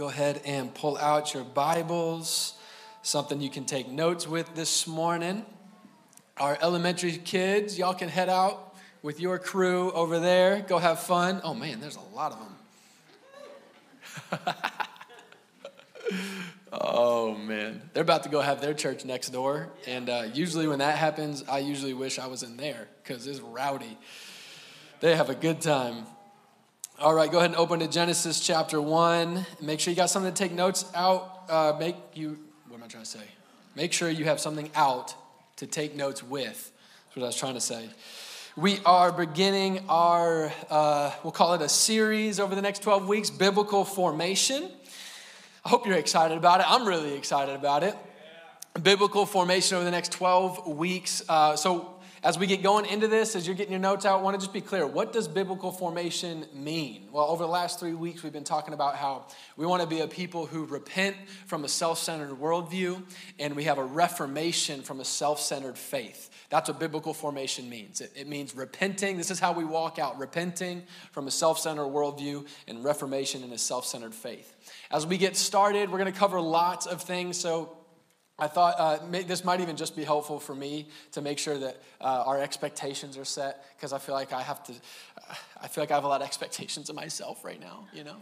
Go ahead and pull out your Bibles, something you can take notes with this morning. Our elementary kids, y'all can head out with your crew over there. Go have fun. Oh, man, there's a lot of them. Oh, man. They're about to go have their church next door. And usually when that happens, I usually wish I was in there because it's rowdy. They have a good time. All right, go ahead and open to Genesis chapter 1. Make sure you got something to take notes out. Make sure you have something out to take notes with. That's what I was trying to say. We are beginning our, we'll call it a series over the next 12 weeks, Biblical Formation. I hope you're excited about it. I'm really excited about it. Yeah. Biblical Formation over the next 12 weeks. As we get going into this, as you're getting your notes out, I want to just be clear. What does biblical formation mean? Well, over the last 3 weeks, we've been talking about how we want to be a people who repent from a self-centered worldview, and we have a reformation from a self-centered faith. That's what biblical formation means. It means repenting. This is how we walk out, repenting from a self-centered worldview and reformation in a self-centered faith. As we get started, we're going to cover lots of things, so I thought this might even just be helpful for me to make sure that our expectations are set, because I feel like I have a lot of expectations of myself right now, you know?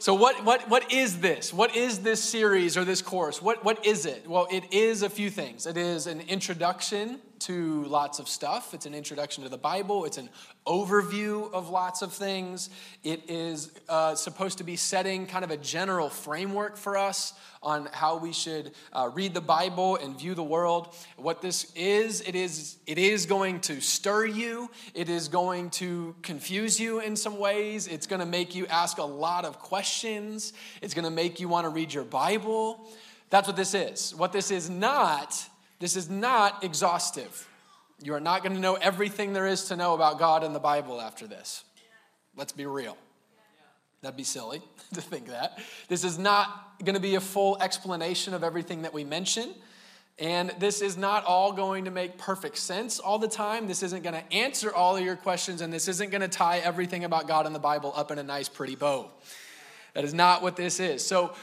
So what is this? What is this series or this course? What is it? Well, it is a few things. It is an introduction to lots of stuff. It's an introduction to the Bible. It's an overview of lots of things. It is supposed to be setting kind of a general framework for us on how we should read the Bible and view the world. What this is, it is going to stir you. It is going to confuse you in some ways. It's going to make you ask a lot of questions. It's going to make you want to read your Bible. That's what this is. What this is not... This is not exhaustive. You are not going to know everything there is to know about God and the Bible after this. Let's be real. That'd be silly to think that. This is not going to be a full explanation of everything that we mention. And this is not all going to make perfect sense all the time. This isn't going to answer all of your questions. And this isn't going to tie everything about God and the Bible up in a nice, pretty bow. That is not what this is. So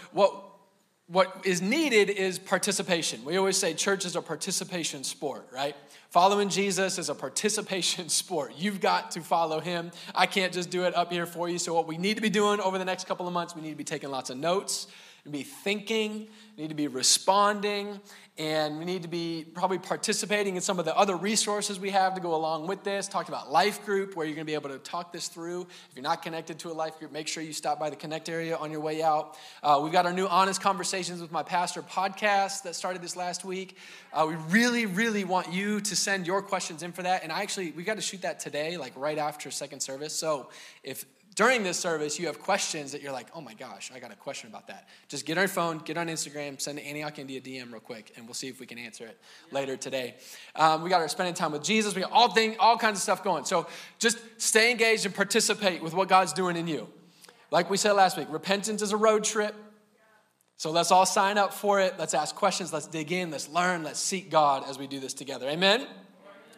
What is needed is participation. We always say church is a participation sport, right? Following Jesus is a participation sport. You've got to follow him. I can't just do it up here for you. So what we need to be doing over the next couple of months, we need to be taking lots of notes, we need to be thinking, we need to be responding, and we need to be probably participating in some of the other resources we have to go along with this. Talked about life group, where you're going to be able to talk this through. If you're not connected to a life group, make sure you stop by the Connect area on your way out. We've got our new Honest Conversations with My Pastor podcast that started this last week. We really, really want you to send your questions in for that. And we've got to shoot that today, like right after second service. So if during this service you have questions that you're like, oh my gosh, I got a question about that, just get on your phone, get on Instagram, send Antioch India DM real quick, and we'll see if we can answer it later today. We got our spending time with Jesus. We got all kinds of stuff going. So just stay engaged and participate with what God's doing in you. Like we said last week, repentance is a road trip. So let's all sign up for it. Let's ask questions. Let's dig in. Let's learn. Let's seek God as we do this together. Amen?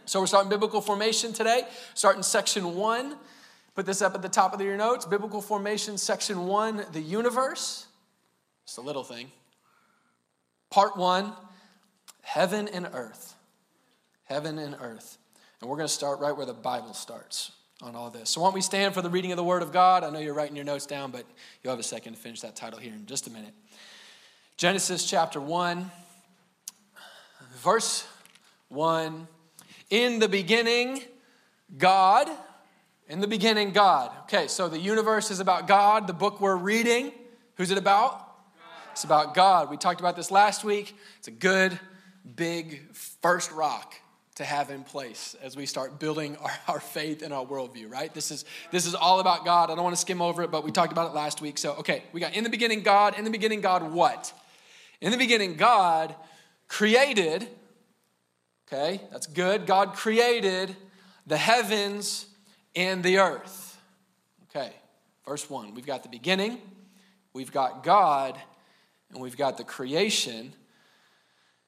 So we're starting biblical formation today, starting section 1. Put this up at the top of your notes. Biblical formation, section 1, the universe. It's a little thing. Part 1, heaven and earth. Heaven and earth. And we're going to start right where the Bible starts on all this. So why don't we stand for the reading of the Word of God? I know you're writing your notes down, but you'll have a second to finish that title here in just a minute. Genesis chapter 1, verse 1. In the beginning, God. Okay, so the universe is about God. The book we're reading, who's it about? God. It's about God. We talked about this last week. It's a good, big first rock to have in place as we start building our faith and our worldview, right? This is all about God. I don't want to skim over it, but we talked about it last week. So, okay, we got in the beginning, God. In the beginning, God what? In the beginning, God created, okay, that's good. God created the heavens and the earth. Okay, verse 1. We've got the beginning, we've got God, and we've got the creation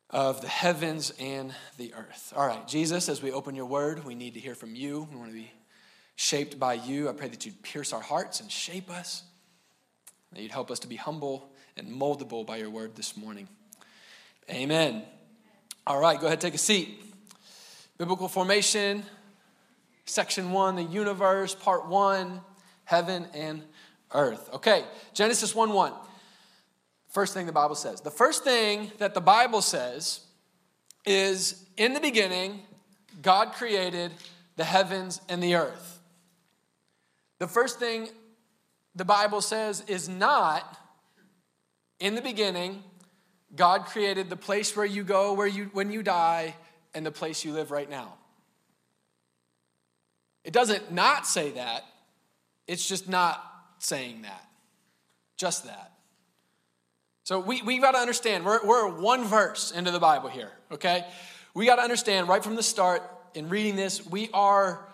of the heavens and the earth. All right, Jesus, as we open your word, we need to hear from you. We want to be shaped by you. I pray that you'd pierce our hearts and shape us. That you'd help us to be humble and moldable by your word this morning. Amen. All right, go ahead, take a seat. Biblical Formation, Section 1, the universe, Part 1, Heaven and Earth. Okay, Genesis 1:1. First thing the Bible says. The first thing that the Bible says is, in the beginning, God created the heavens and the earth. The first thing the Bible says is not, in the beginning, God created the place where you go when you die and the place you live right now. It doesn't not say that. It's just not saying that. Just that. So we got to understand, we're one verse into the Bible here, okay? We got to understand right from the start in reading this, we are,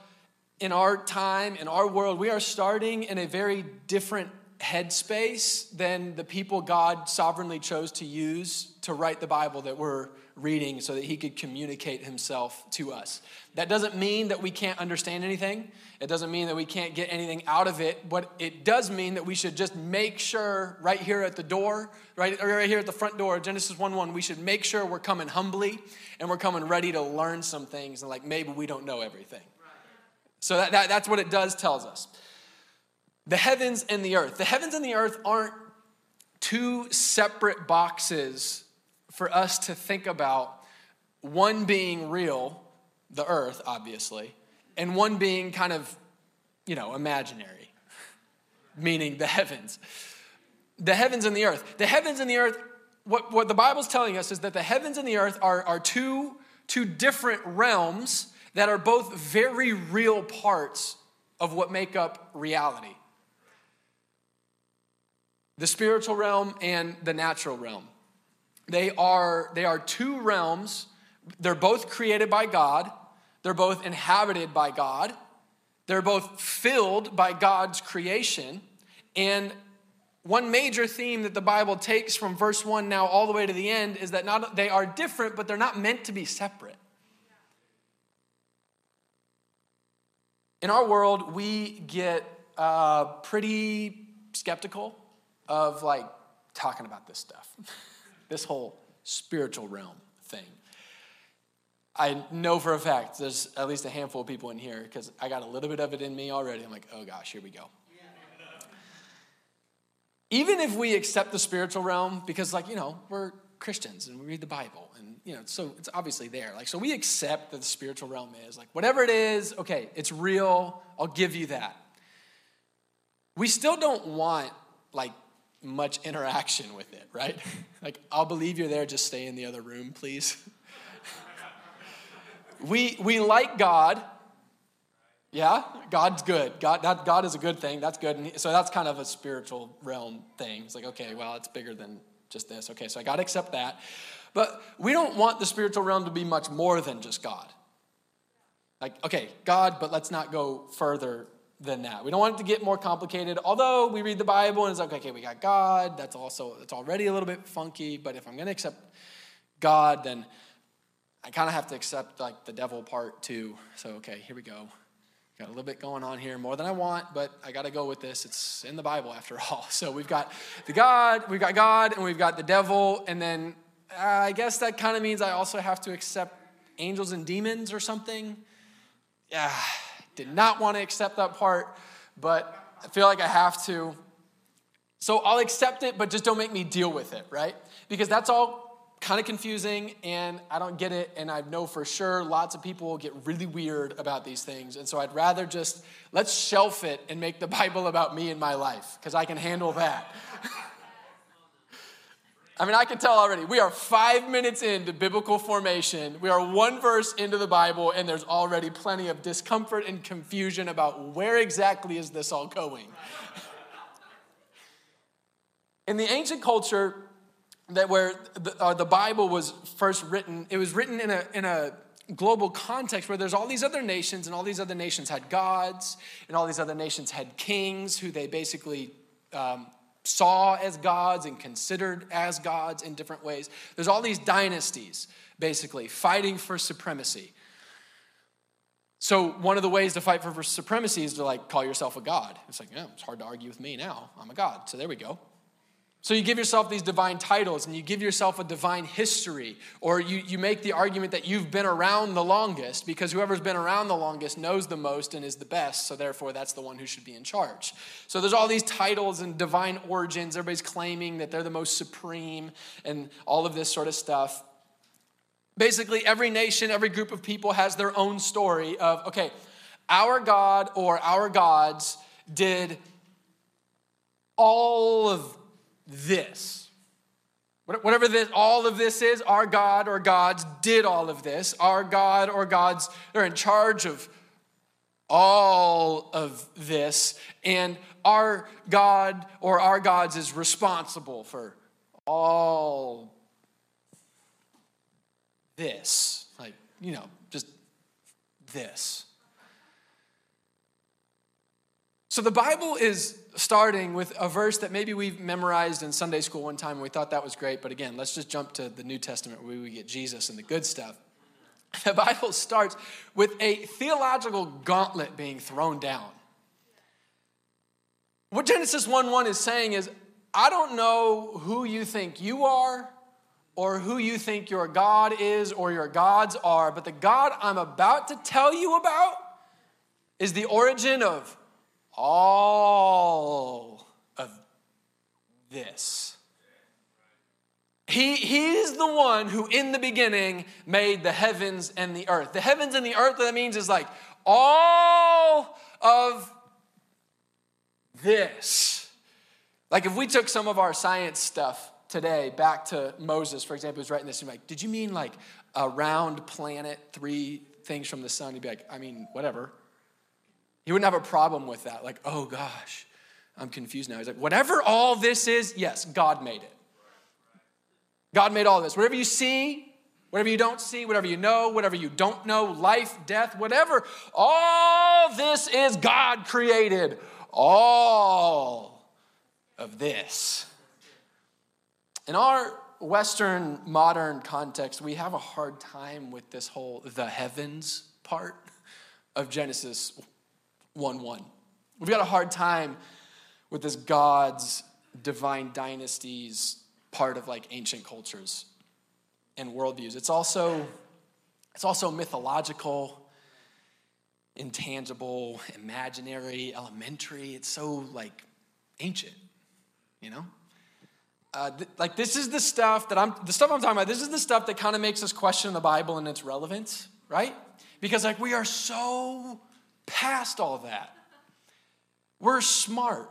in our time, in our world, we are starting in a very different headspace than the people God sovereignly chose to use to write the Bible that we're reading so that he could communicate himself to us. That doesn't mean that we can't understand anything. It doesn't mean that we can't get anything out of it, but it does mean that we should just make sure right here at the door, right here at the front door, Genesis 1:1, we should make sure we're coming humbly and we're coming ready to learn some things and like maybe we don't know everything. So that's what it does tells us. The heavens and the earth. The heavens and the earth aren't two separate boxes for us to think about, one being real, the earth, obviously, and one being kind of, imaginary, meaning the heavens. The heavens and the earth. The heavens and the earth, what the Bible's telling us is that the heavens and the earth are two different realms that are both very real parts of what make up reality. The spiritual realm and the natural realm. They are two realms. They're both created by God. They're both inhabited by God. They're both filled by God's creation. And one major theme that the Bible takes from verse 1 now all the way to the end is that they are different, but they're not meant to be separate. In our world, we get pretty skeptical of talking about this stuff, this whole spiritual realm thing. I know for a fact there's at least a handful of people in here because I got a little bit of it in me already. I'm like, oh gosh, here we go. Yeah. Even if we accept the spiritual realm, because we're Christians and we read the Bible and so it's obviously there. So we accept that the spiritual realm is whatever it is, okay, it's real. I'll give you that. We still don't want much interaction with it, right? I'll believe you're there, just stay in the other room, please. We like God. Yeah, God's good. God is a good thing. That's good. And so that's kind of a spiritual realm thing. It's okay, well, it's bigger than just this. Okay, so I got to accept that. But we don't want the spiritual realm to be much more than just God. Okay, God, but let's not go further than that. We don't want it to get more complicated. Although we read the Bible and it's okay, we got God. That's already a little bit funky. But if I'm going to accept God, then I kind of have to accept the devil part too. So okay, here we go. Got a little bit going on here, more than I want, but I got to go with this. It's in the Bible after all. So we've got God, and we've got the devil, and then I guess that kind of means I also have to accept angels and demons or something. Yeah, did not want to accept that part, but I feel like I have to. So I'll accept it, but just don't make me deal with it, right? Because that's all kind of confusing, and I don't get it, and I know for sure lots of people get really weird about these things, and so I'd rather just, let's shelf it and make the Bible about me and my life, because I can handle that. I can tell already, we are 5 minutes into biblical formation. We are one verse into the Bible, and there's already plenty of discomfort and confusion about where exactly is this all going. In the ancient culture where the Bible was first written, it was written in a global context where there's all these other nations, and all these other nations had gods, and all these other nations had kings who they basically saw as gods and considered as gods in different ways. There's all these dynasties, basically, fighting for supremacy. So one of the ways to fight for supremacy is to call yourself a god. It's it's hard to argue with me now. I'm a god, so there we go. So you give yourself these divine titles and you give yourself a divine history, or you make the argument that you've been around the longest because whoever's been around the longest knows the most and is the best, so therefore that's the one who should be in charge. So there's all these titles and divine origins. Everybody's claiming that they're the most supreme and all of this sort of stuff. Basically, every nation, every group of people has their own story of, okay, our God or our gods did all of this. Whatever this, all of this is, our God or gods did all of this. Our God or gods are in charge of all of this. And our God or our gods is responsible for all this. Like, you know, just this. So the Bible is starting with a verse that maybe we've memorized in Sunday school one time and we thought that was great, but again, let's just jump to the New Testament where we get Jesus and the good stuff. The Bible starts with a theological gauntlet being thrown down. What Genesis 1:1 is saying is, I don't know who you think you are or who you think your God is or your gods are, but the God I'm about to tell you about is the origin of all of this. He is the one who in the beginning made the heavens and the earth. The heavens and the earth, what that means is like all of this. Like if we took some of our science stuff today back to Moses, for example, who's writing this, and like, did you mean like a round planet, three things from the sun? He'd be like, I mean, whatever. He wouldn't have a problem with that. Like, oh gosh, I'm confused now. He's like, whatever all this is, yes, God made it. God made all this. Whatever you see, whatever you don't see, whatever you know, whatever you don't know, life, death, whatever, all this is God created. All of this. In our Western modern context, we have a hard time with this whole the heavens part of Genesis 1:1. We've got a hard time with this God's divine dynasties part of like ancient cultures and worldviews. It's also mythological, intangible, imaginary, elementary. It's so like ancient, you know? Like this is the stuff I'm talking about. This is the stuff that kind of makes us question the Bible and its relevance, right? Because like we are so past all that. We're smart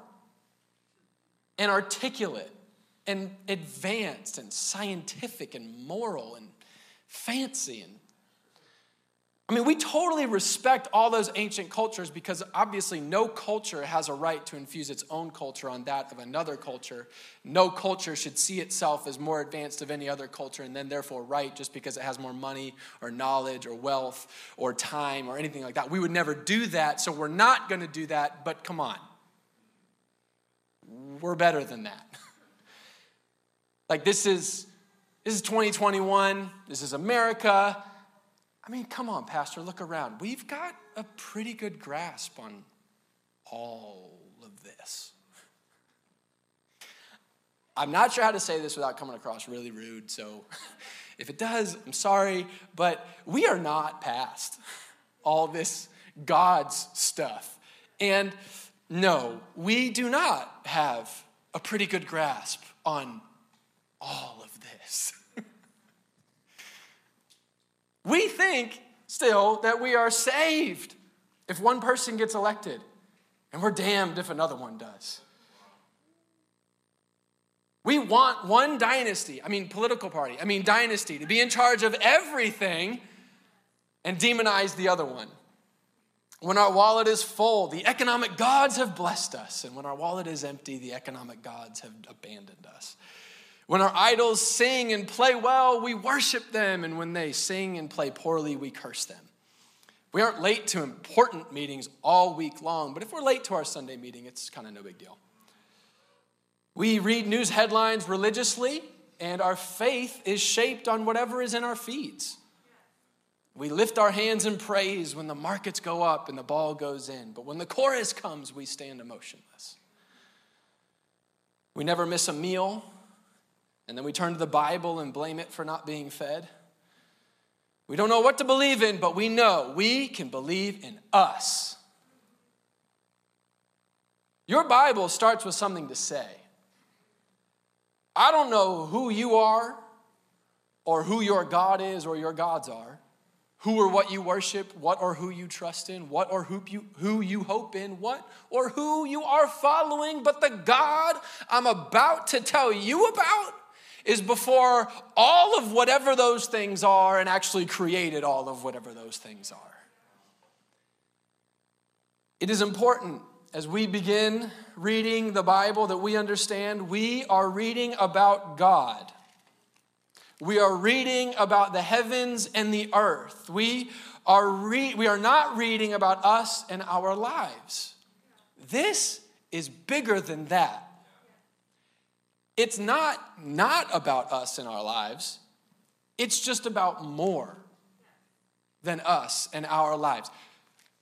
and articulate and advanced and scientific and moral and fancy. And I mean, we totally respect all those ancient cultures because obviously no culture has a right to infuse its own culture on that of another culture. No culture should see itself as more advanced of any other culture and then therefore right just because it has more money or knowledge or wealth or time or anything like that. We would never do that, so we're not going to do that, but come on. We're better than that. Like this is 2021. This is America. I mean, come on, Pastor, look around. We've got a pretty good grasp on all of this. I'm not sure how to say this without coming across really rude, so if it does, I'm sorry, but we are not past all this God's stuff. And no, we do not have a pretty good grasp on all of this. We think still that we are saved if one person gets elected, and we're damned if another one does. We want one dynasty, political party, dynasty, to be in charge of everything and demonize the other one. When our wallet is full, the economic gods have blessed us, and when our wallet is empty, the economic gods have abandoned us. When our idols sing and play well, we worship them. And when they sing and play poorly, we curse them. We aren't late to important meetings all week long, but if we're late to our Sunday meeting, it's kind of no big deal. We read news headlines religiously, and our faith is shaped on whatever is in our feeds. We lift our hands in praise when the markets go up and the ball goes in, but when the chorus comes, we stand emotionless. We never miss a meal, and then we turn to the Bible and blame it for not being fed. We don't know what to believe in, but we know we can believe in us. Your Bible starts with something to say. I don't know who you are or who your God is or your gods are, who or what you worship, what or who you trust in, what or who you hope in, what or who you are following, but the God I'm about to tell you about is before all of whatever those things are and actually created all of whatever those things are. It is important as we begin reading the Bible that we understand we are reading about God. We are reading about the heavens and the earth. We are not reading about us and our lives. This is bigger than that. It's not about us and our lives. It's just about more than us and our lives.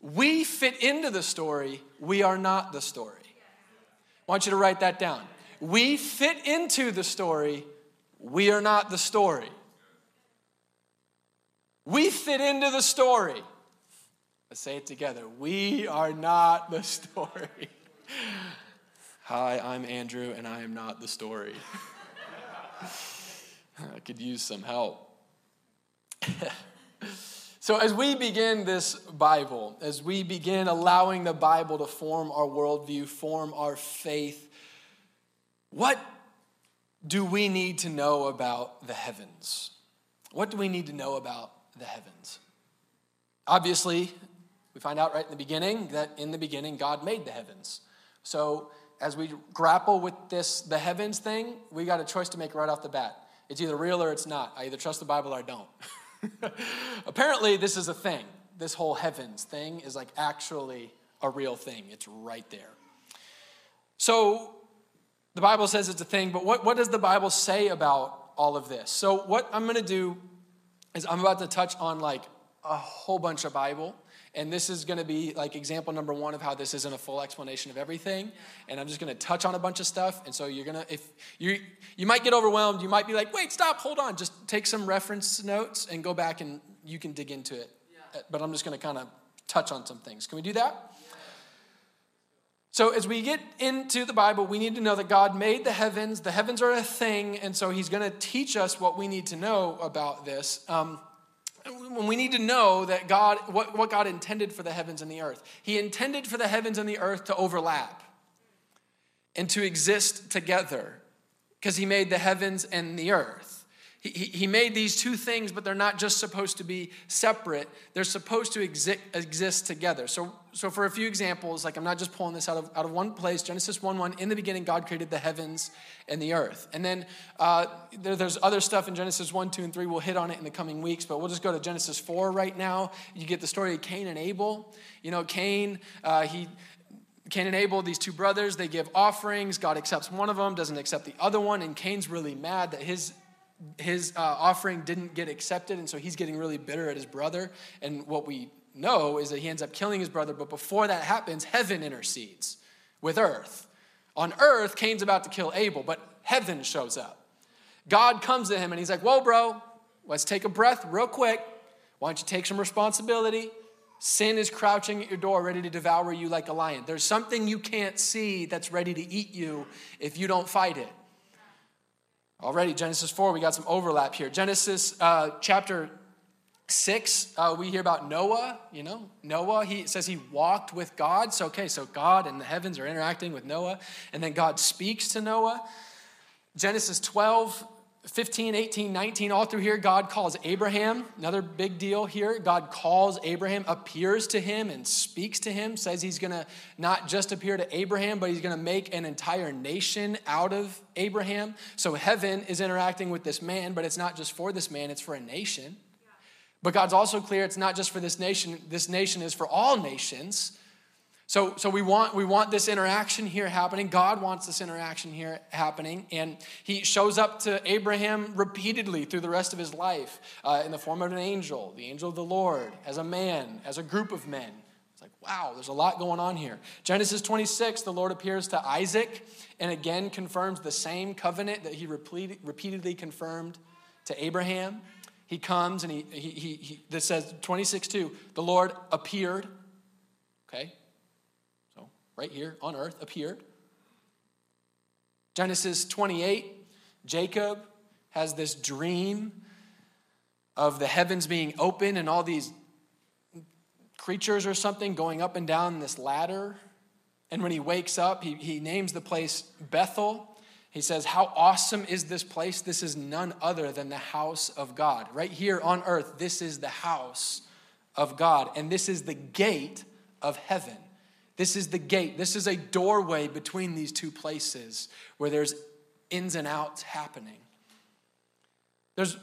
We fit into the story. We are not the story. I want you to write that down. We fit into the story. We are not the story. We fit into the story. Let's say it together. We are not the story. Hi, I'm Andrew, and I am not the story. I could use some help. So as we begin this Bible, as we begin allowing the Bible to form our worldview, form our faith, what do we need to know about the heavens? What do we need to know about the heavens? Obviously, we find out right in the beginning that in the beginning God made the heavens. So as we grapple with this, the heavens thing, we got a choice to make right off the bat. It's either real or it's not. I either trust the Bible or I don't. Apparently, this is a thing. This whole heavens thing is like actually a real thing. It's right there. So the Bible says it's a thing, but what does the Bible say about all of this? So what I'm going to do is I'm about to touch on like a whole bunch of Bible, and this is going to be like example number one of how this isn't a full explanation of everything, and I'm just going to touch on a bunch of stuff, and so you might get overwhelmed, you might be like, wait, stop, hold on, just take some reference notes and go back and you can dig into it, but I'm just going to kind of touch on some things. Can we do that? So as we get into the Bible, we need to know that God made the heavens. The heavens are a thing, and so he's going to teach us what we need to know about this. When we need to know that God, what God intended for the heavens and the earth. He intended for the heavens and the earth to overlap and to exist together because he made the heavens and the earth. He made these two things, but they're not just supposed to be separate. They're supposed to exist together. So for a few examples, like I'm not just pulling this out of one place, Genesis 1:1, in the beginning, God created the heavens and the earth. And then there's other stuff in Genesis 1, 2, and 3. We'll hit on it in the coming weeks, but we'll just go to Genesis 4 right now. You get the story of Cain and Abel. You know, Cain and Abel, these two brothers, they give offerings. God accepts one of them, doesn't accept the other one. And Cain's really mad that his offering didn't get accepted, and so he's getting really bitter at his brother. And what we know is that he ends up killing his brother, but before that happens, heaven intercedes with earth. On earth, Cain's about to kill Abel, but heaven shows up. God comes to him, and he's like, whoa, bro, let's take a breath real quick. Why don't you take some responsibility? Sin is crouching at your door, ready to devour you like a lion. There's something you can't see that's ready to eat you if you don't fight it. Already, Genesis 4, we got some overlap here. Genesis chapter 6, we hear about Noah. You know, Noah, he says he walked with God. So, okay, so God and the heavens are interacting with Noah. And then God speaks to Noah. Genesis 12, 15, 18, 19, all through here, God calls Abraham. Another big deal here. God calls Abraham, appears to him and speaks to him, says he's going to not just appear to Abraham, but he's going to make an entire nation out of Abraham. So heaven is interacting with this man, but it's not just for this man, it's for a nation. But God's also clear it's not just for this nation. This nation is for all nations. So we want this interaction here happening. God wants this interaction here happening. And he shows up to Abraham repeatedly through the rest of his life in the form of an angel, the angel of the Lord, as a man, as a group of men. like, wow, there's a lot going on here. Genesis 26, the Lord appears to Isaac and again confirms the same covenant that he repeatedly confirmed to Abraham. He comes and he this says 26:2, the Lord appeared, okay? So right here on earth, appeared. Genesis 28, Jacob has this dream of the heavens being open and all these creatures or something going up and down this ladder. And when he wakes up, he names the place Bethel. He says, how awesome is this place? This is none other than the house of God. Right here on earth, this is the house of God. And this is the gate of heaven. This is the gate. This is a doorway between these two places where there's ins and outs happening. There's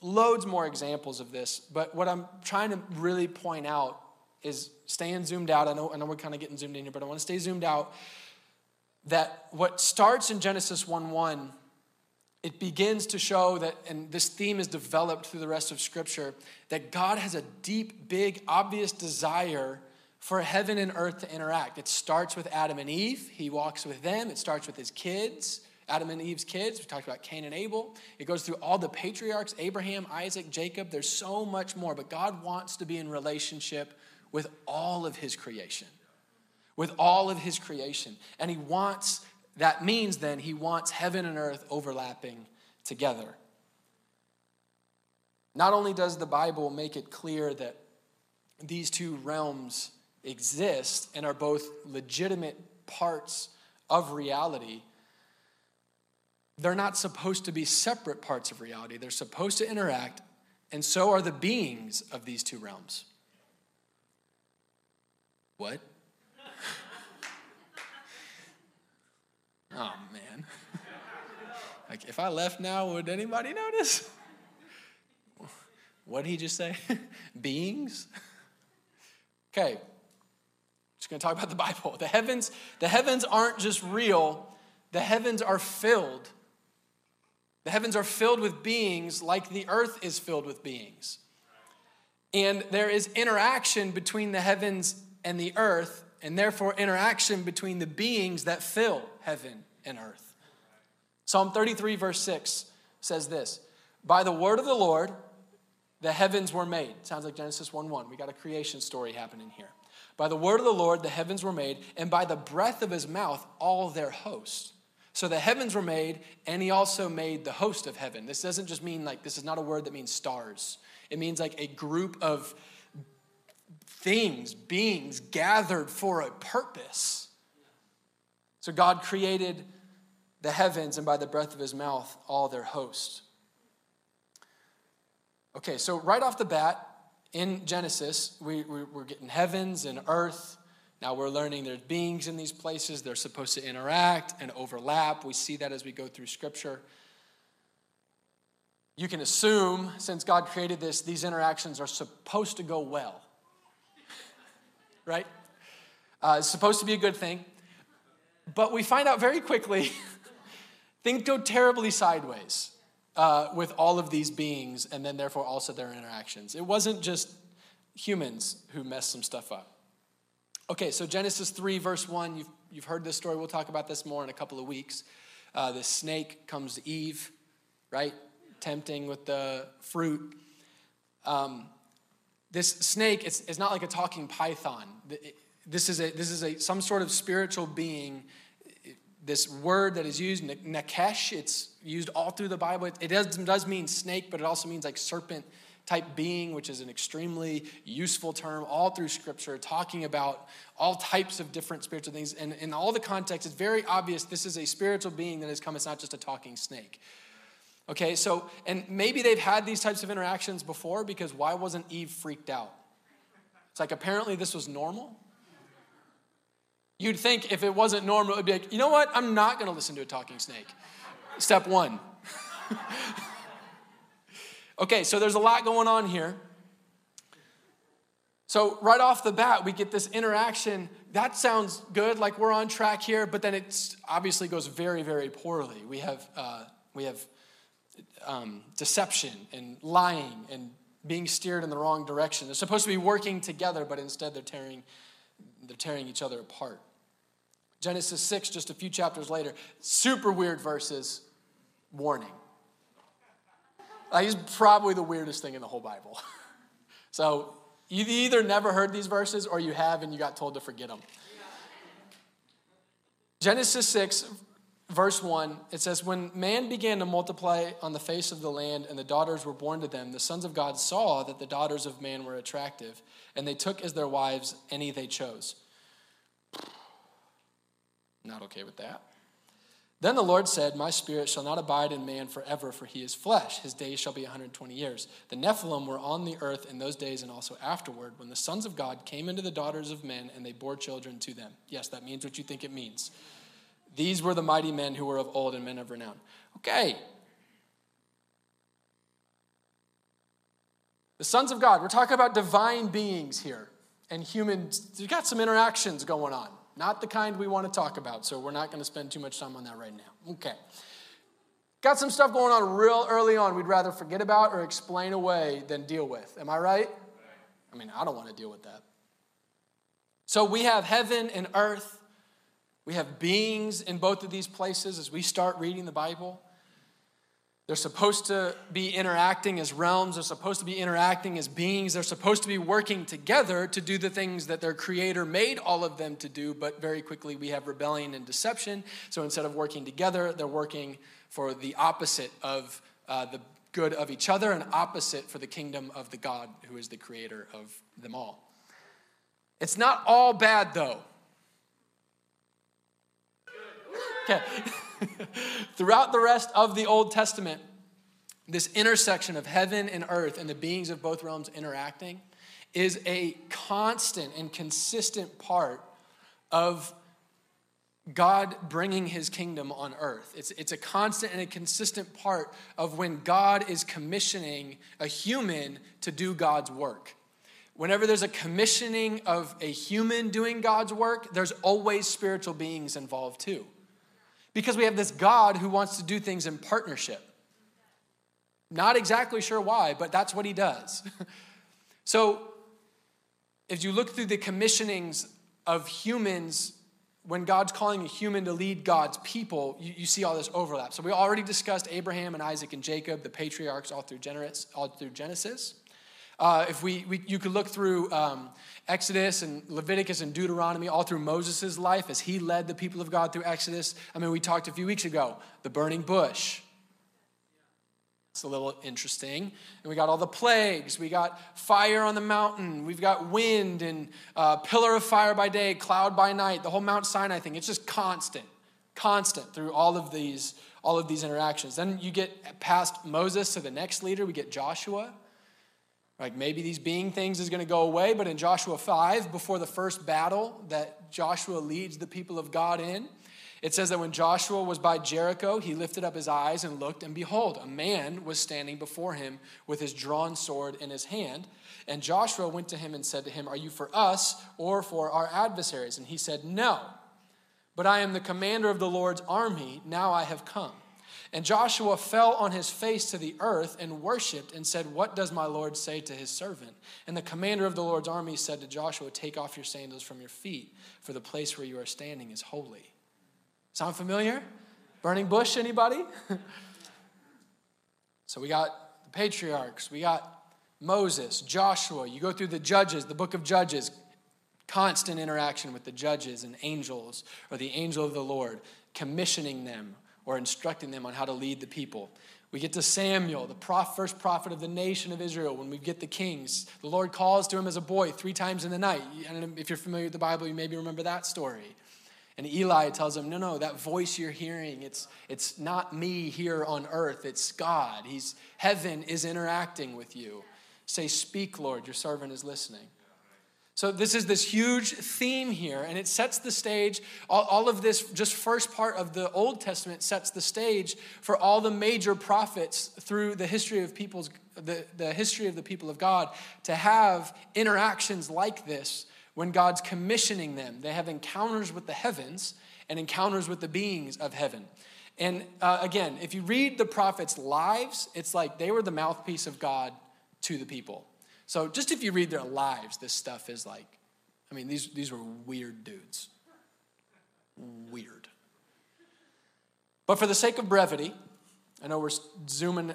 loads more examples of this, but what I'm trying to really point out is staying zoomed out. I know we're kind of getting zoomed in here, but I want to stay zoomed out that what starts in Genesis 1:1, it begins to show that, and this theme is developed through the rest of Scripture, that God has a deep, big, obvious desire for heaven and earth to interact. It starts with Adam and Eve. He walks with them. It starts with his kids, Adam and Eve's kids. We talked about Cain and Abel. It goes through all the patriarchs, Abraham, Isaac, Jacob. There's so much more, but God wants to be in relationship with all of his creation, with all of his creation. And he wants, that means then he wants heaven and earth overlapping together. Not only does the Bible make it clear that these two realms exist and are both legitimate parts of reality, they're not supposed to be separate parts of reality. They're supposed to interact, and so are the beings of these two realms. What? Oh, man. Like, if I left now, would anybody notice? What did he just say? Beings? Okay. Just going to talk about the Bible. The heavens aren't just real. The heavens are filled. The heavens are filled with beings like the earth is filled with beings. And there is interaction between the heavens and the earth, and therefore interaction between the beings that fill heaven and earth. Psalm 33, verse 6 says this, by the word of the Lord, the heavens were made. Sounds like Genesis 1:1. We got a creation story happening here. By the word of the Lord, the heavens were made, and by the breath of his mouth, all their host. So the heavens were made, and he also made the host of heaven. This doesn't just mean like, this is not a word that means stars. It means like a group of things, beings gathered for a purpose. So God created the heavens, and by the breath of his mouth, all their host. Okay, so right off the bat, in Genesis, we're getting heavens and earth. Now we're learning there's beings in these places. They're supposed to interact and overlap. We see that as we go through Scripture. You can assume, since God created this, these interactions are supposed to go well. Right? It's supposed to be a good thing. But we find out very quickly, things go terribly sideways with all of these beings and then therefore also their interactions. It wasn't just humans who messed some stuff up. Okay, so Genesis 3, verse 1, you've heard this story. We'll talk about this more in a couple of weeks. The snake comes to Eve, right? Tempting with the fruit. This snake, it's not like a talking python. This is some sort of spiritual being. This word that is used, nakesh, it's used all through the Bible. It does mean snake, but it also means like serpent type being, which is an extremely useful term all through Scripture, talking about all types of different spiritual things. And in all the context, it's very obvious this is a spiritual being that has come. It's not just a talking snake. Okay, so, and maybe they've had these types of interactions before, because why wasn't Eve freaked out? It's like, apparently this was normal. You'd think if it wasn't normal, it'd be like, you know what? I'm not going to listen to a talking snake. Step one. Okay, so there's a lot going on here. So right off the bat, we get this interaction. That sounds good, like we're on track here, but then it obviously goes very, very poorly. We have deception and lying and being steered in the wrong direction. They're supposed to be working together, but instead they're tearing each other apart. Genesis 6, just a few chapters later, super weird verses, warning. He's probably the weirdest thing in the whole Bible. So you either never heard these verses or you have and you got told to forget them. Genesis 6, verse 1, it says, when man began to multiply on the face of the land and the daughters were born to them, the sons of God saw that the daughters of man were attractive, and they took as their wives any they chose. Not okay with that. Then the Lord said, my spirit shall not abide in man forever, for he is flesh. His days shall be 120 years. The Nephilim were on the earth in those days and also afterward, when the sons of God came into the daughters of men, and they bore children to them. Yes, that means what you think it means. These were the mighty men who were of old and men of renown. Okay. The sons of God, we're talking about divine beings here and humans. We've got some interactions going on. Not the kind we want to talk about, so we're not going to spend too much time on that right now. Okay. Got some stuff going on real early on we'd rather forget about or explain away than deal with. Am I right? I mean, I don't want to deal with that. So we have heaven and earth. We have beings in both of these places as we start reading the Bible. They're supposed to be interacting as realms. They're supposed to be interacting as beings. They're supposed to be working together to do the things that their creator made all of them to do, but very quickly we have rebellion and deception. So instead of working together, they're working for the opposite of the good of each other and opposite for the kingdom of the God who is the creator of them all. It's not all bad, though. Okay. Throughout the rest of the Old Testament, this intersection of heaven and earth and the beings of both realms interacting is a constant and consistent part of God bringing his kingdom on earth. It's a constant and a consistent part of when God is commissioning a human to do God's work. Whenever there's a commissioning of a human doing God's work, there's always spiritual beings involved too. Because we have this God who wants to do things in partnership. Not exactly sure why, but that's what he does. So, if you look through the commissionings of humans, when God's calling a human to lead God's people, you see all this overlap. So we already discussed Abraham and Isaac and Jacob, the patriarchs all through Genesis. You could look through Exodus and Leviticus and Deuteronomy, all through Moses' life as he led the people of God through Exodus. I mean, we talked a few weeks ago, the burning bush. It's a little interesting. And we got all the plagues. We got fire on the mountain. We've got wind and pillar of fire by day, cloud by night, the whole Mount Sinai thing. It's just constant through all of these interactions. Then you get past Moses to the next leader. We get Joshua. Like maybe these being things is going to go away, but in Joshua 5, before the first battle that Joshua leads the people of God in, it says that when Joshua was by Jericho, he lifted up his eyes and looked, and behold, a man was standing before him with his drawn sword in his hand. And Joshua went to him and said to him, are you for us or for our adversaries? And he said, no, but I am the commander of the Lord's army. Now I have come. And Joshua fell on his face to the earth and worshipped and said, what does my Lord say to his servant? And the commander of the Lord's army said to Joshua, take off your sandals from your feet, for the place where you are standing is holy. Sound familiar? Burning bush, anybody? So we got the patriarchs, we got Moses, Joshua. You go through the Judges, the book of Judges, constant interaction with the judges and angels, or the angel of the Lord, commissioning them, or instructing them on how to lead the people. We get to Samuel, the first prophet of the nation of Israel, when we get the kings. The Lord calls to him as a boy 3 times in the night. I don't know if you're familiar with the Bible, you maybe remember that story. And Eli tells him, no, that voice you're hearing, it's not me here on earth, it's God. Heaven is interacting with you. Say, speak, Lord, your servant is listening. So this is this huge theme here, and it sets the stage. All of this, just first part of the Old Testament, sets the stage for all the major prophets through the history of the history of the people of God to have interactions like this when God's commissioning them. They have encounters with the heavens and encounters with the beings of heaven. And again, if you read the prophets' lives, it's like they were the mouthpiece of God to the people. So just if you read their lives, this stuff is like, I mean, these were weird dudes. Weird. But for the sake of brevity, I know we're zooming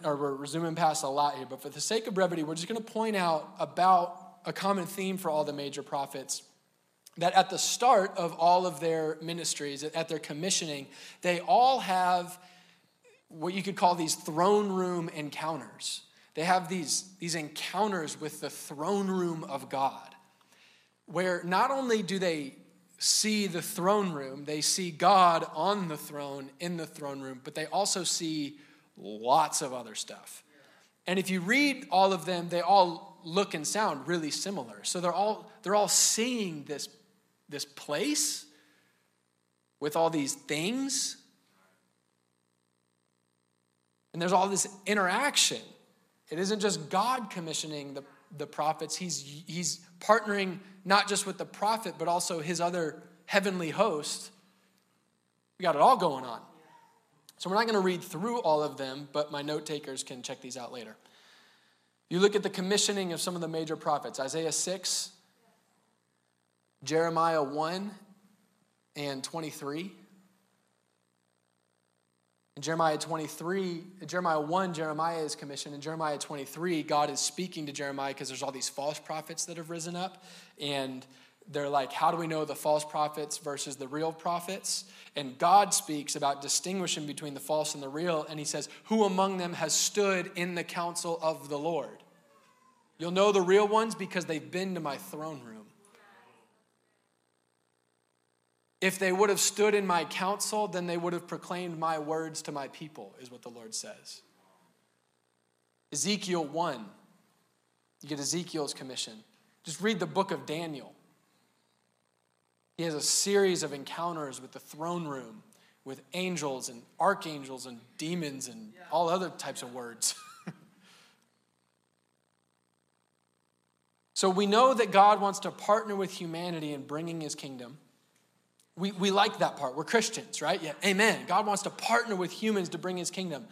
past a lot here, but for the sake of brevity, we're just going to point out about a common theme for all the major prophets, that at the start of all of their ministries, at their commissioning, they all have what you could call these throne room encounters. They have these encounters with the throne room of God, where not only do they see the throne room, they see God on the throne, in the throne room, but they also see lots of other stuff. And if you read all of them, they all look and sound really similar. So they're all seeing this place with all these things. And there's all this interaction. It isn't just God commissioning the prophets. He's partnering not just with the prophet, but also his other heavenly host. We got it all going on. So we're not going to read through all of them, but my note takers can check these out later. You look at the commissioning of some of the major prophets, Isaiah 6, Jeremiah 1 and 23. In Jeremiah 1, Jeremiah is commissioned. In Jeremiah 23, God is speaking to Jeremiah because there's all these false prophets that have risen up. And they're like, how do we know the false prophets versus the real prophets? And God speaks about distinguishing between the false and the real. And he says, who among them has stood in the counsel of the Lord? You'll know the real ones because they've been to my throne room. If they would have stood in my counsel, then they would have proclaimed my words to my people, is what the Lord says. Ezekiel 1, you get Ezekiel's commission. Just read the book of Daniel. He has a series of encounters with the throne room, with angels and archangels and demons and all other types of words. So we know that God wants to partner with humanity in bringing his kingdom. We like that part. We're Christians, right? Yeah, amen. God wants to partner with humans to bring his kingdom.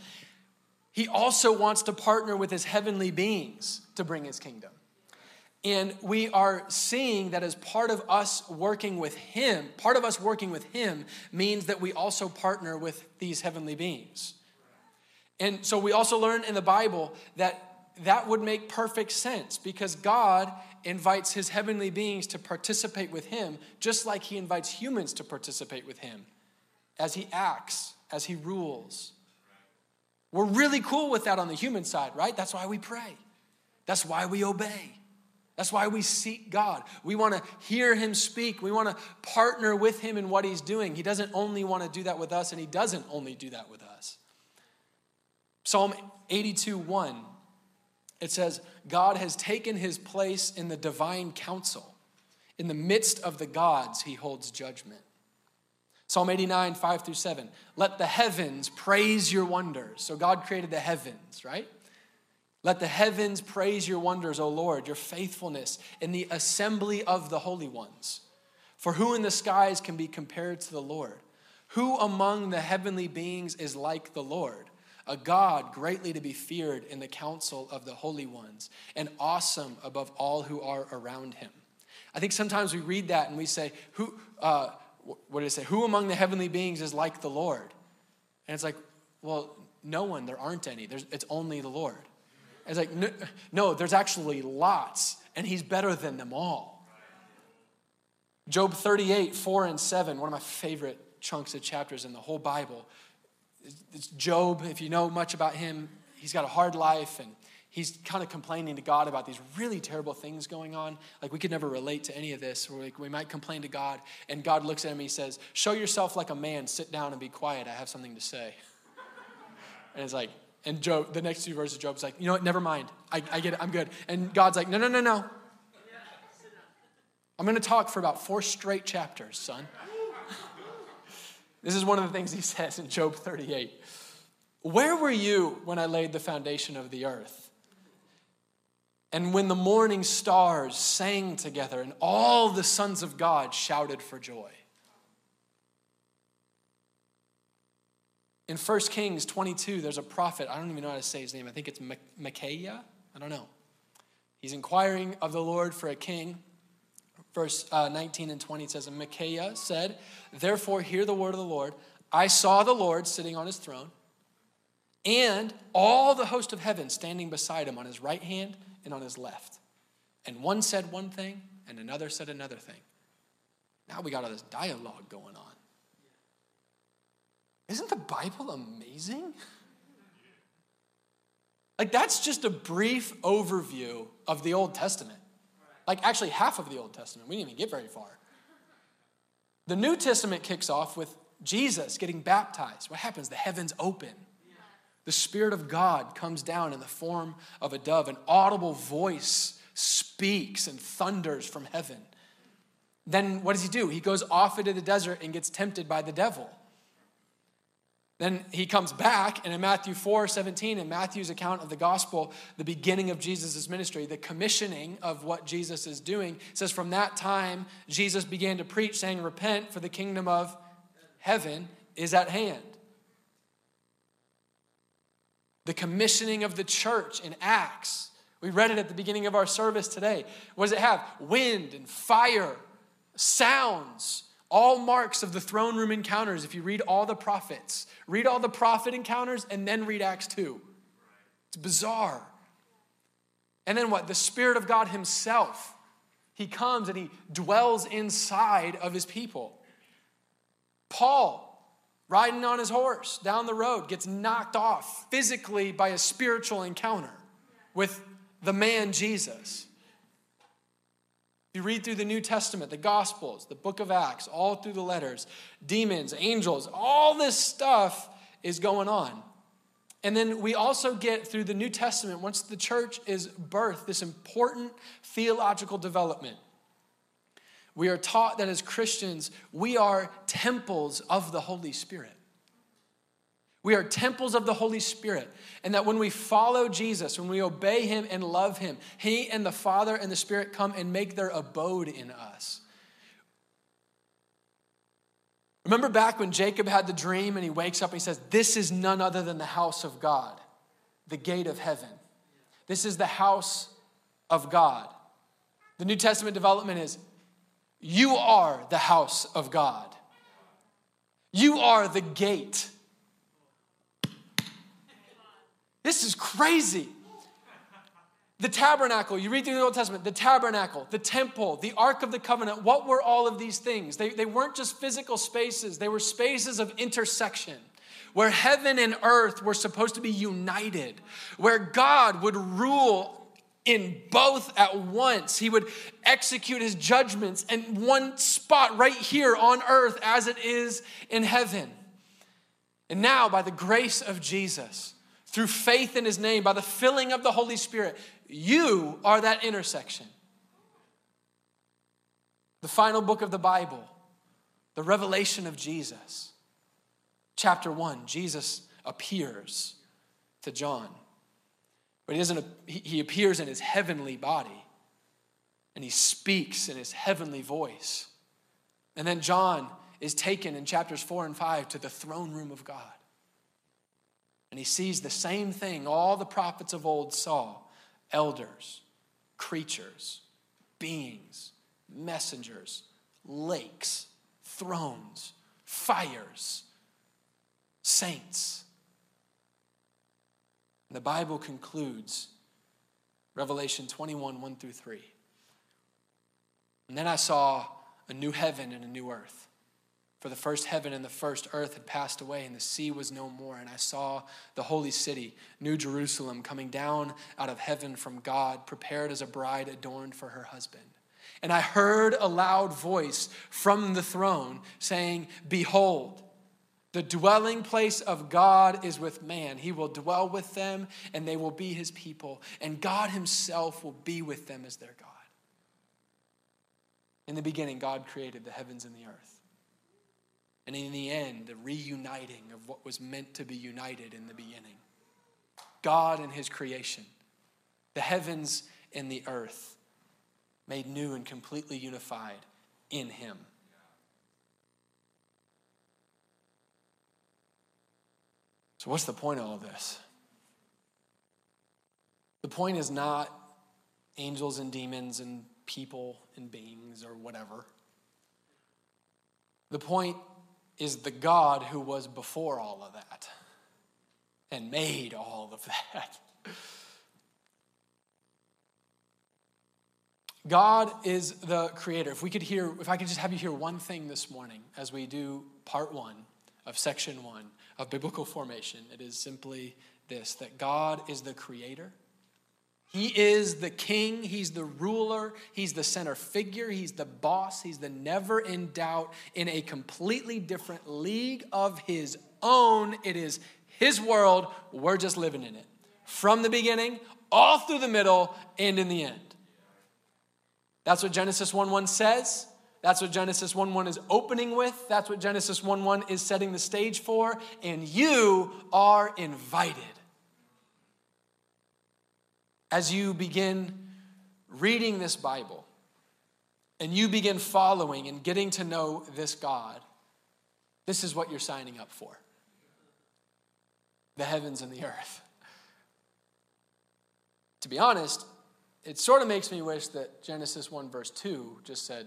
He also wants to partner with his heavenly beings to bring his kingdom. And we are seeing that as part of us working with him, part of us working with him means that we also partner with these heavenly beings. And so we also learn in the Bible that would make perfect sense because God invites his heavenly beings to participate with him just like he invites humans to participate with him as he acts, as he rules. We're really cool with that on the human side, right? That's why we pray. That's why we obey. That's why we seek God. We want to hear him speak. We want to partner with him in what he's doing. He doesn't only want to do that with us, and he doesn't only do that with us. Psalm 82:1. It says, God has taken his place in the divine council. In the midst of the gods, he holds judgment. Psalm 89, 5 through 7. Let the heavens praise your wonders. So God created the heavens, right? Let the heavens praise your wonders, O Lord, your faithfulness in the assembly of the holy ones. For who in the skies can be compared to the Lord? Who among the heavenly beings is like the Lord? A God greatly to be feared in the council of the holy ones and awesome above all who are around him. I think sometimes we read that and we say, who among the heavenly beings is like the Lord? And it's like, well, no one, there aren't any. It's only the Lord. And it's like, no, there's actually lots and he's better than them all. Job 38, 4 and 7, one of my favorite chunks of chapters in the whole Bible. It's Job, if you know much about him, he's got a hard life and he's kind of complaining to God about these really terrible things going on. Like we could never relate to any of this. We might complain to God and God looks at him and he says, show yourself like a man, sit down and be quiet. I have something to say. And it's like, and Job, the next two verses of Job's like, you know what, never mind. I get it, I'm good. And God's like, no. I'm gonna talk for about 4 straight chapters, son. This is one of the things he says in Job 38. Where were you when I laid the foundation of the earth? And when the morning stars sang together and all the sons of God shouted for joy. In 1 Kings 22, there's a prophet. I don't even know how to say his name. I think it's Micaiah. I don't know. He's inquiring of the Lord for a king. Verse 19 and 20 says, and Micaiah said, therefore hear the word of the Lord. I saw the Lord sitting on his throne and all the host of heaven standing beside him on his right hand and on his left. And one said one thing and another said another thing. Now we got all this dialogue going on. Isn't the Bible amazing? Like, that's just a brief overview of the Old Testament. Like, actually, half of the Old Testament. We didn't even get very far. The New Testament kicks off with Jesus getting baptized. What happens? The heavens open. The Spirit of God comes down in the form of a dove. An audible voice speaks and thunders from heaven. Then what does he do? He goes off into the desert and gets tempted by the devil. Then he comes back, and in Matthew 4:17, in Matthew's account of the gospel, the beginning of Jesus' ministry, the commissioning of what Jesus is doing, says from that time, Jesus began to preach, saying, repent, for the kingdom of heaven is at hand. The commissioning of the church in Acts. We read it at the beginning of our service today. What does it have? Wind and fire, sounds. All marks of the throne room encounters, if you read all the prophets. Read all the prophet encounters and then read Acts 2. It's bizarre. And then what? The Spirit of God himself. He comes and he dwells inside of his people. Paul, riding on his horse down the road, gets knocked off physically by a spiritual encounter with the man Jesus. You read through the New Testament, the Gospels, the book of Acts, all through the letters, demons, angels, all this stuff is going on. And then we also get through the New Testament, once the church is birthed, this important theological development. We are taught that as Christians, we are temples of the Holy Spirit. We are temples of the Holy Spirit, and that when we follow Jesus, when we obey him and love him, he and the Father and the Spirit come and make their abode in us. Remember back when Jacob had the dream and he wakes up and he says, this is none other than the house of God, the gate of heaven. This is the house of God. The New Testament development is, you are the house of God. You are the gate. This is crazy. The tabernacle, you read through the Old Testament, the tabernacle, the temple, the Ark of the Covenant, what were all of these things? They weren't just physical spaces. They were spaces of intersection where heaven and earth were supposed to be united, where God would rule in both at once. He would execute his judgments in one spot right here on earth as it is in heaven. And now, by the grace of Jesus, through faith in his name, by the filling of the Holy Spirit, you are that intersection. The final book of the Bible, the revelation of Jesus. Chapter 1, Jesus appears to John. But he appears in his heavenly body. And he speaks in his heavenly voice. And then John is taken in chapters 4 and 5 to the throne room of God. And he sees the same thing all the prophets of old saw. Elders, creatures, beings, messengers, lakes, thrones, fires, saints. And the Bible concludes Revelation 21, 1 through 3. And then I saw a new heaven and a new earth. For the first heaven and the first earth had passed away, and the sea was no more. And I saw the holy city, New Jerusalem, coming down out of heaven from God, prepared as a bride adorned for her husband. And I heard a loud voice from the throne saying, behold, the dwelling place of God is with man. He will dwell with them, and they will be his people. And God himself will be with them as their God. In the beginning, God created the heavens and the earth. And in the end, the reuniting of what was meant to be united in the beginning. God and his creation, the heavens and the earth, made new and completely unified in him. So what's the point of all this? The point is not angels and demons and people and beings or whatever. The point is the God who was before all of that and made all of that. God is the creator. If I could just have you hear one thing this morning as we do part one of section one of biblical formation, it is simply this, that God is the creator. He is the king, he's the ruler, he's the center figure, he's the boss, he's the never in doubt in a completely different league of his own. It is his world, we're just living in it. From the beginning, all through the middle, and in the end. That's what Genesis 1:1 says. That's what Genesis 1:1 is opening with. That's what Genesis 1:1 is setting the stage for. And you are invited. As you begin reading this Bible and you begin following and getting to know this God, this is what you're signing up for. The heavens and the earth. To be honest, it sort of makes me wish that Genesis 1 verse 2 just said,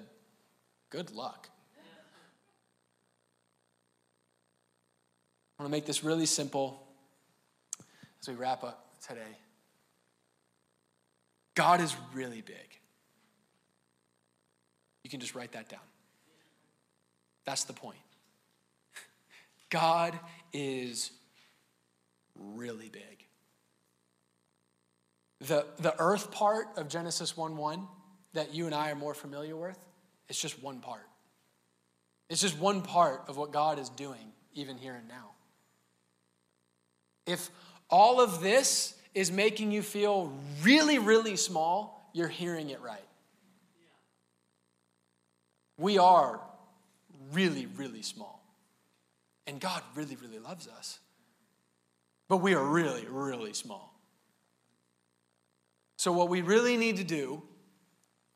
good luck. I want to make this really simple as we wrap up today. God is really big. You can just write that down. That's the point. God is really big. The earth part of Genesis 1:1 that you and I are more familiar with, it's just one part. It's just one part of what God is doing even here and now. If all of this is making you feel really, really small, you're hearing it right. We are really, really small. And God really, really loves us. But we are really, really small. So what we really need to do,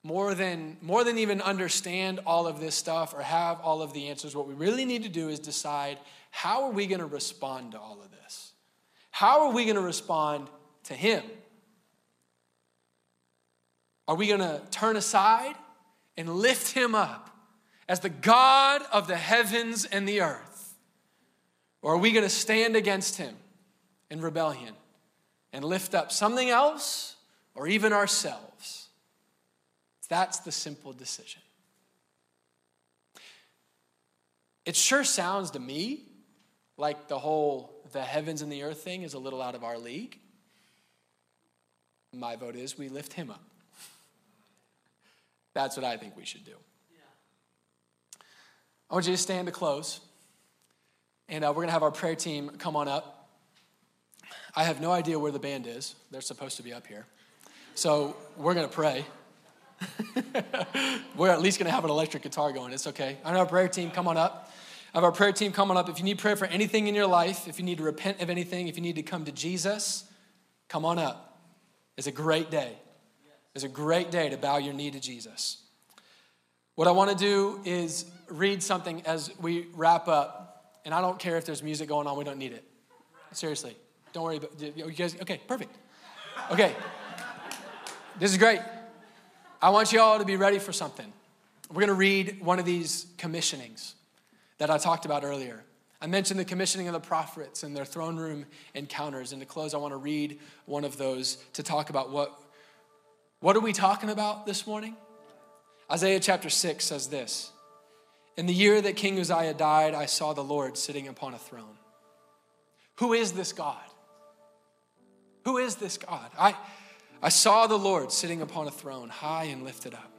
more than even understand all of this stuff or have all of the answers, what we really need to do is decide, how are we going to respond to all of this? How are we going to respond to him? Are we going to turn aside and lift him up as the God of the heavens and the earth? Or are we going to stand against him in rebellion and lift up something else or even ourselves? That's the simple decision. It sure sounds to me like the whole the heavens and the earth thing is a little out of our league. My vote is we lift him up. That's what I think we should do. Yeah. I want you to stand to close. And we're going to have our prayer team come on up. I have no idea where the band is. They're supposed to be up here. So we're going to pray. We're at least going to have an electric guitar going. It's okay. I have our prayer team come on up. I have our prayer team come on up. If you need prayer for anything in your life, if you need to repent of anything, if you need to come to Jesus, come on up. It's a great day. It's a great day to bow your knee to Jesus. What I want to do is read something as we wrap up. And I don't care if there's music going on. We don't need it. Seriously. Don't worry about it. You guys, okay, perfect. Okay. This is great. I want you all to be ready for something. We're going to read one of these commissionings that I talked about earlier. I mentioned the commissioning of the prophets and their throne room encounters. And to close, I want to read one of those to talk about what are we talking about this morning? Isaiah chapter 6 says this, "In the year that King Uzziah died, I saw the Lord sitting upon a throne." Who is this God? Who is this God? I saw the Lord sitting upon a throne, high and lifted up,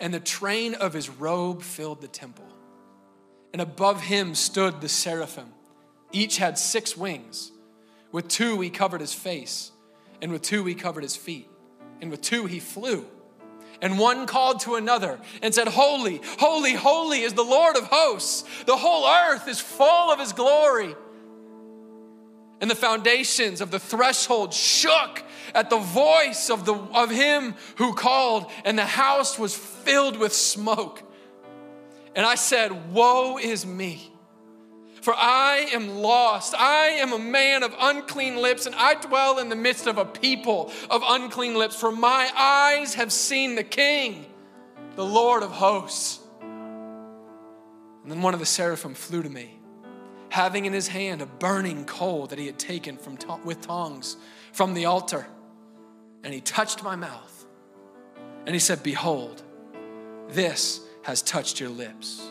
and the train of his robe filled the temple. And above him stood the seraphim. Each had 6 wings. With 2 he covered his face, and with 2 he covered his feet, and with 2 he flew. And one called to another and said, "Holy, holy, holy is the Lord of hosts. The whole earth is full of his glory." And the foundations of the threshold shook at the voice of him who called, and the house was filled with smoke. And I said, "Woe is me, For I am lost. I am a man of unclean lips, and I dwell in the midst of a people of unclean lips. For my eyes have seen the King, the Lord of hosts. And then one of the seraphim flew to me, having in his hand a burning coal that he had taken with tongs from the altar. And he touched my mouth. And he said, "Behold, this has touched your lips.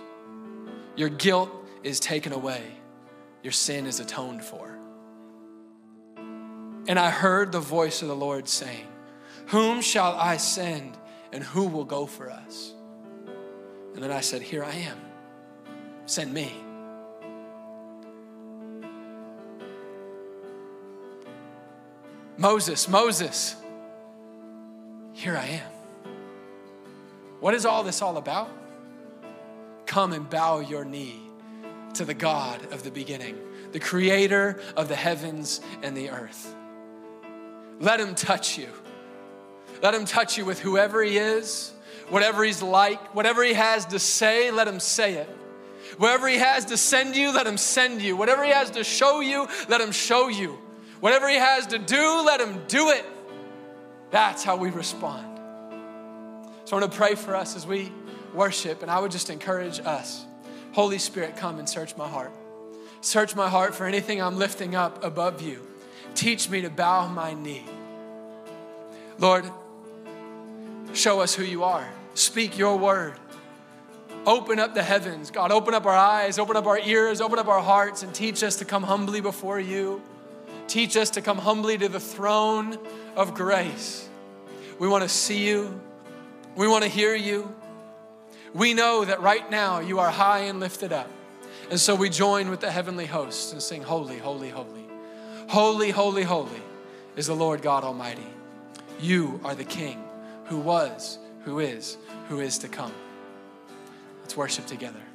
Your guilt is taken away. Your sin is atoned for." And I heard the voice of the Lord saying, "Whom shall I send, and who will go for us?" And then I said, "Here I am. Send me." Moses, here I am. What is all this all about? Come and bow your knee to the God of the beginning, the creator of the heavens and the earth. Let him touch you. Let him touch you with whoever he is, whatever he's like, whatever he has to say, let him say it. Wherever he has to send you, let him send you. Whatever he has to show you, let him show you. Whatever he has to do, let him do it. That's how we respond. So I'm gonna pray for us as we worship, and I would just encourage us. Holy Spirit, come and search my heart. Search my heart for anything I'm lifting up above you. Teach me to bow my knee. Lord, show us who you are. Speak your word. Open up the heavens. God, open up our eyes, open up our ears, open up our hearts, and teach us to come humbly before you. Teach us to come humbly to the throne of grace. We want to see you. We want to hear you. We know that right now you are high and lifted up. And so we join with the heavenly hosts and sing, "Holy, holy, holy. Holy, holy, holy is the Lord God Almighty. You are the King who was, who is to come." Let's worship together.